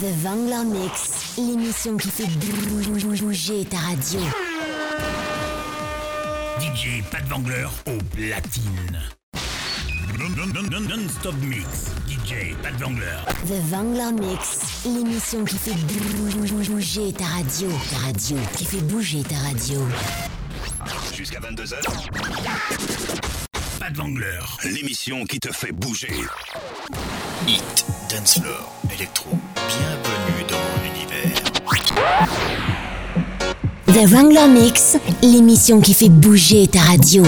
The Wengler Mix, l'émission qui fait bouger ta radio. DJ Pat Wengler au platine. Non-stop mix. DJ Pat Wengler. The Wengler Mix, l'émission qui fait bouger ta radio. Qui fait bouger ta radio. Jusqu'à 22h. Pat Wengler, l'émission qui te fait bouger. Hit, dance floor, électro. Bienvenue dans mon univers. The Wengler Mix, l'émission qui fait bouger ta radio.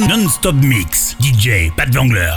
Non-stop mix. DJ Pat Wengler.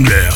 Wengler.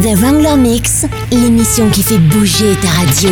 The Wengler Mix, l'émission qui fait bouger ta radio.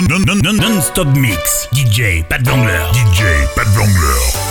Non-stop mix. DJ Pat Wengler. DJ Pat Wengler.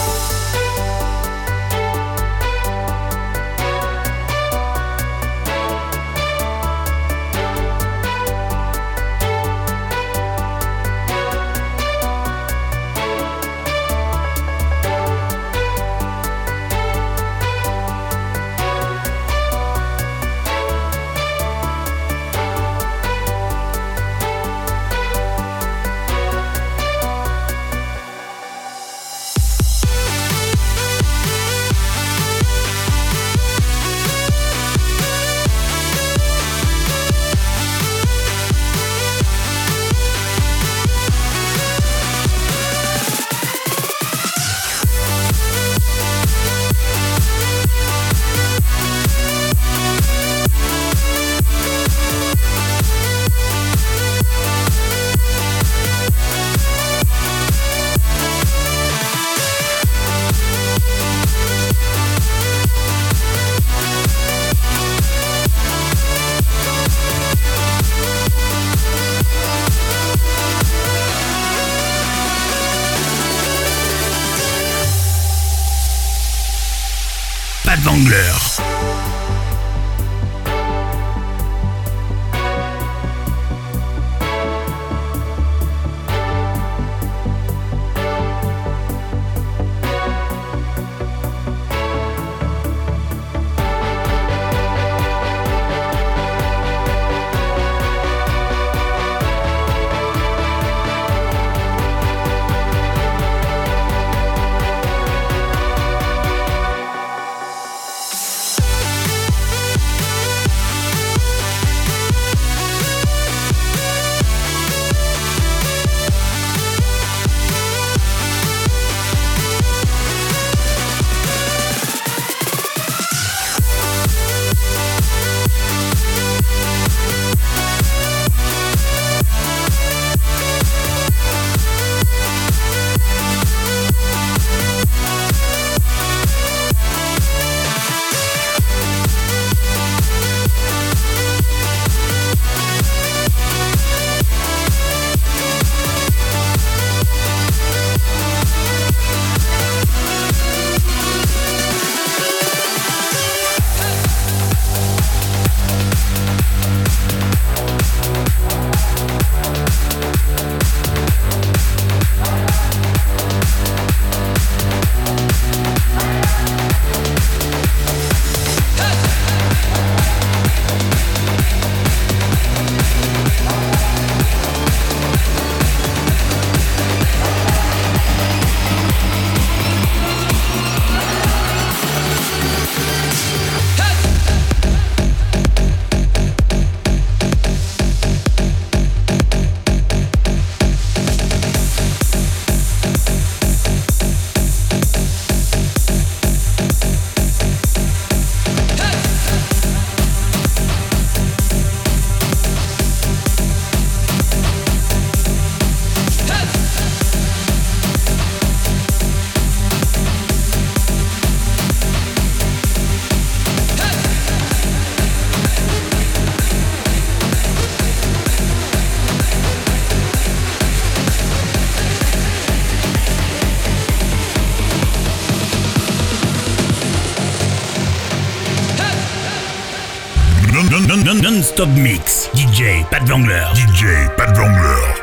Non-stop mix. DJ Pat Wengler. DJ Pat Wengler.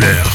Wengler.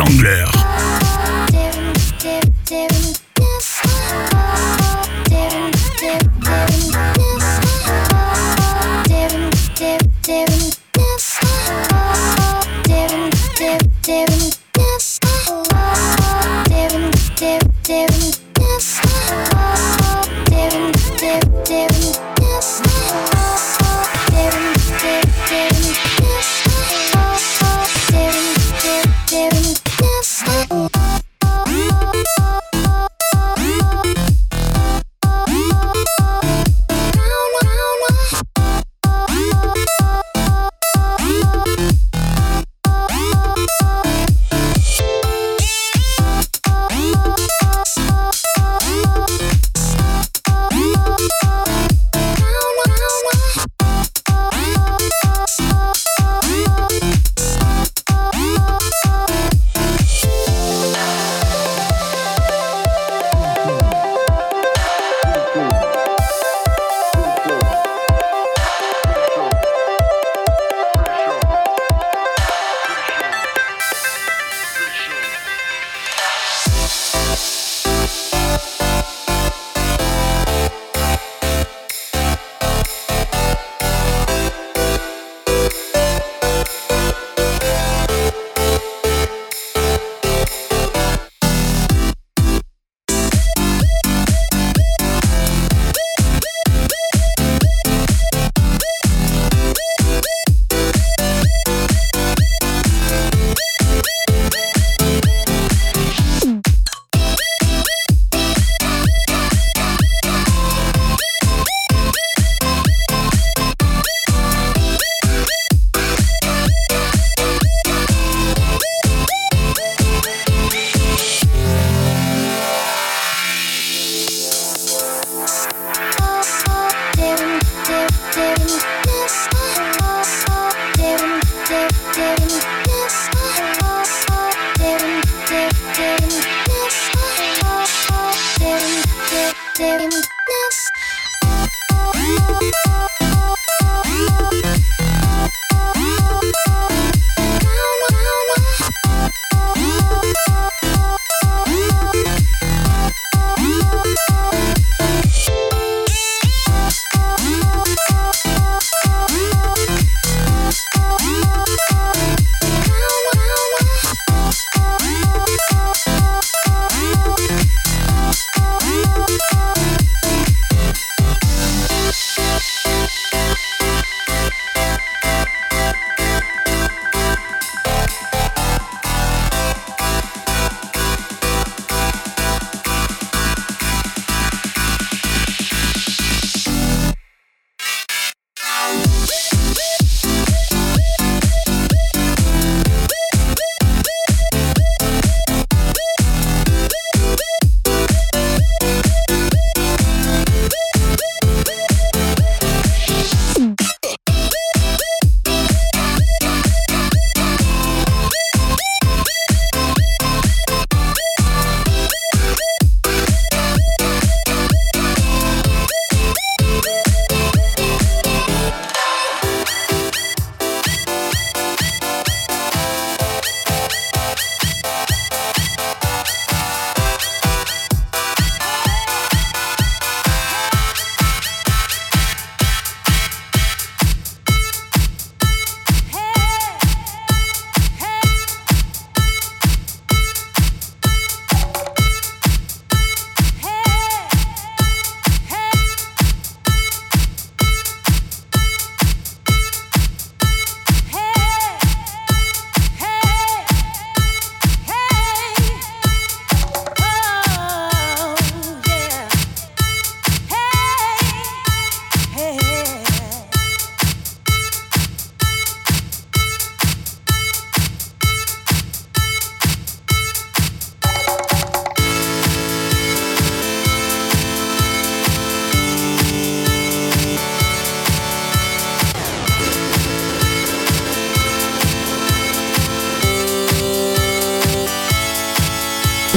Wengler.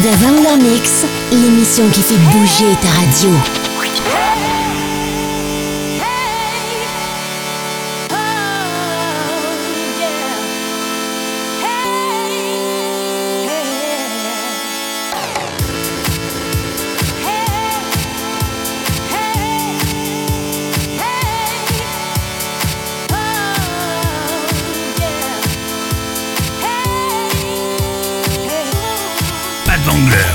The Wengler Mix, l'émission qui fait bouger ta radio. Wengler.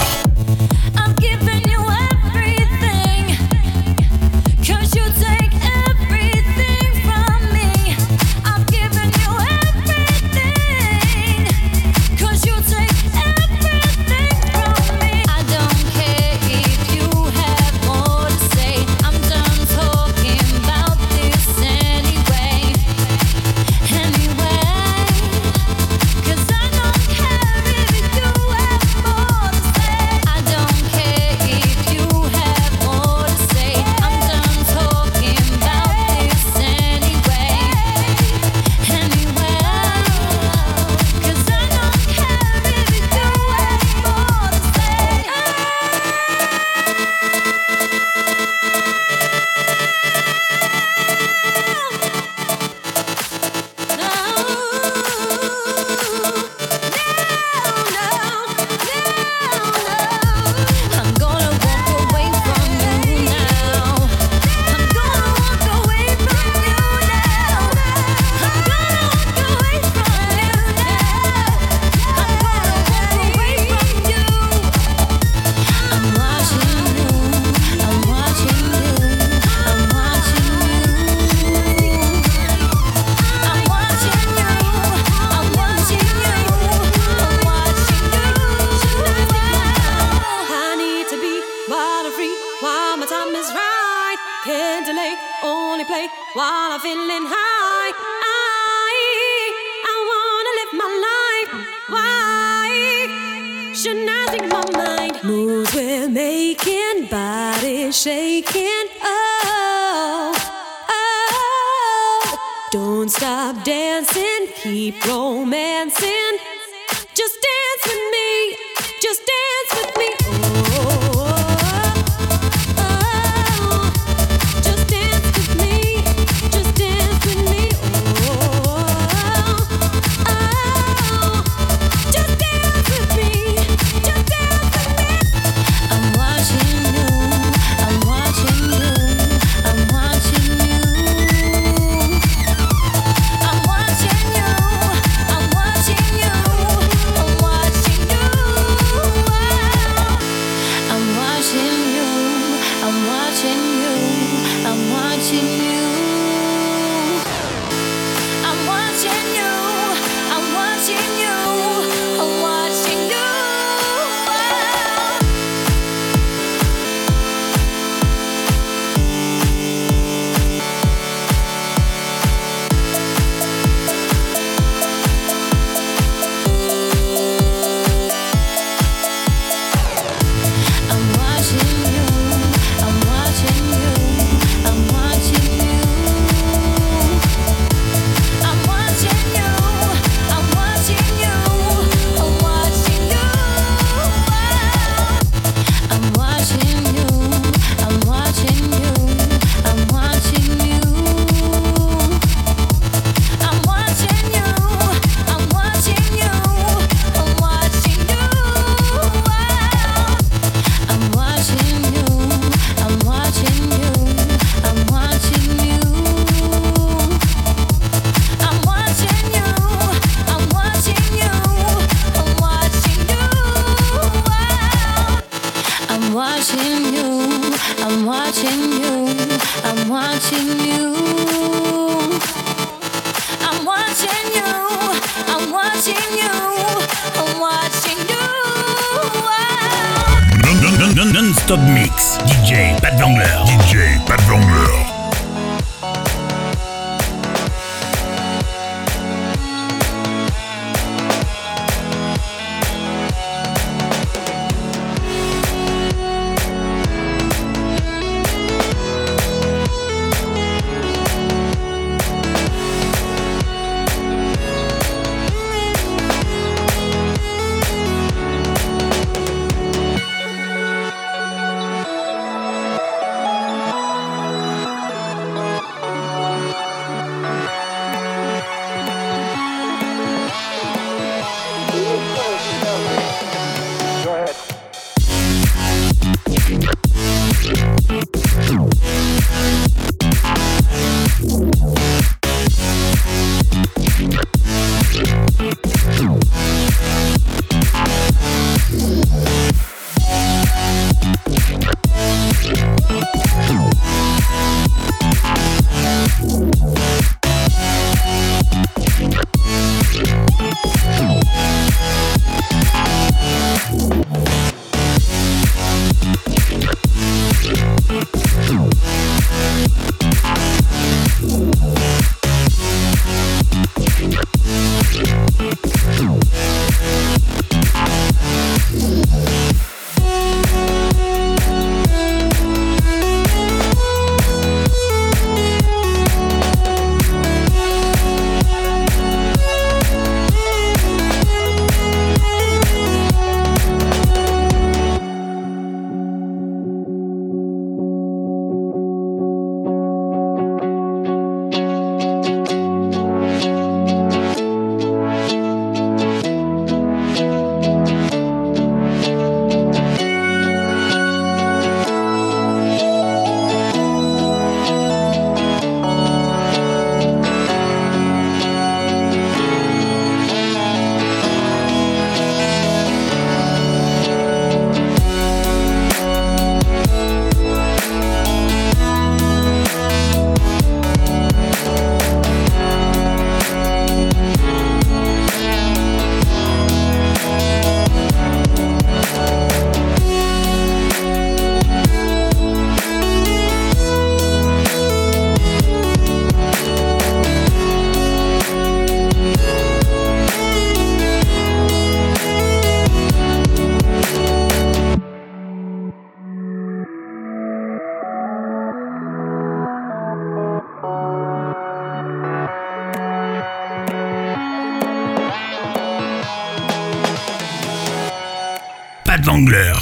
Pat Wengler.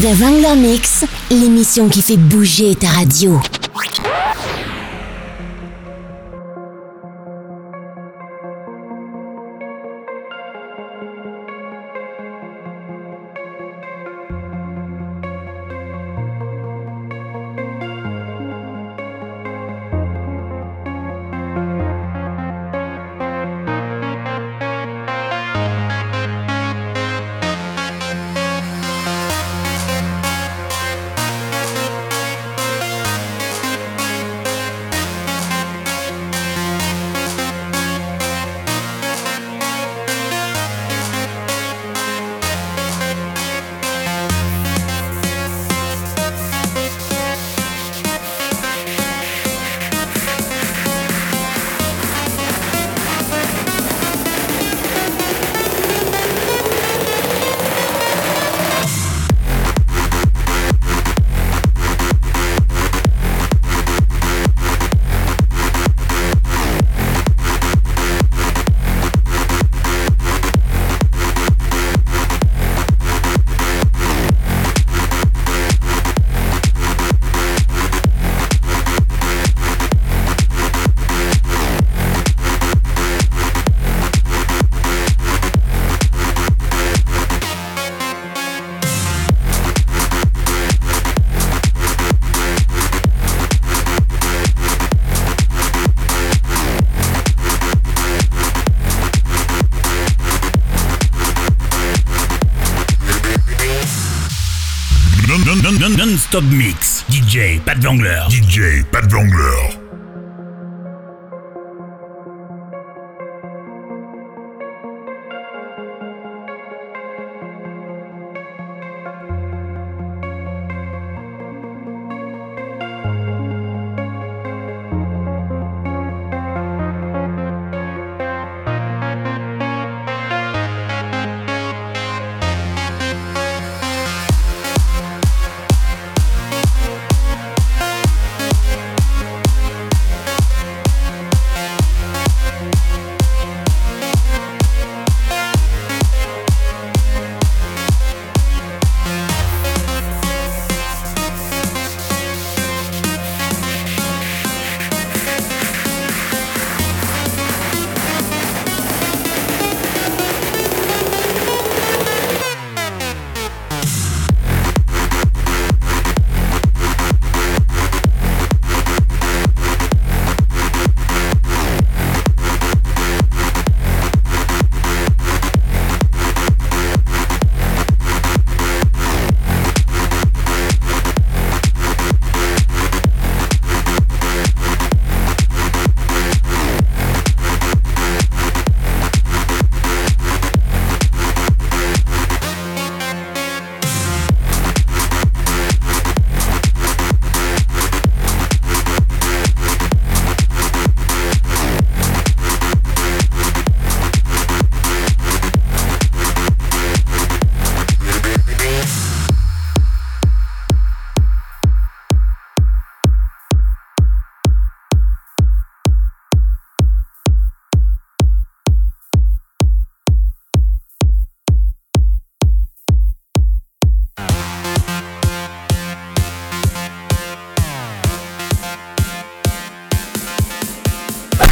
The Wengler Mix, l'émission qui fait bouger ta radio. Non-stop mix. DJ Pat Wengler. DJ Pat Wengler.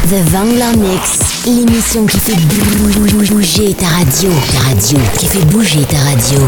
The Wengler Mix, l'émission qui fait bouger ta radio, qui fait bouger ta radio.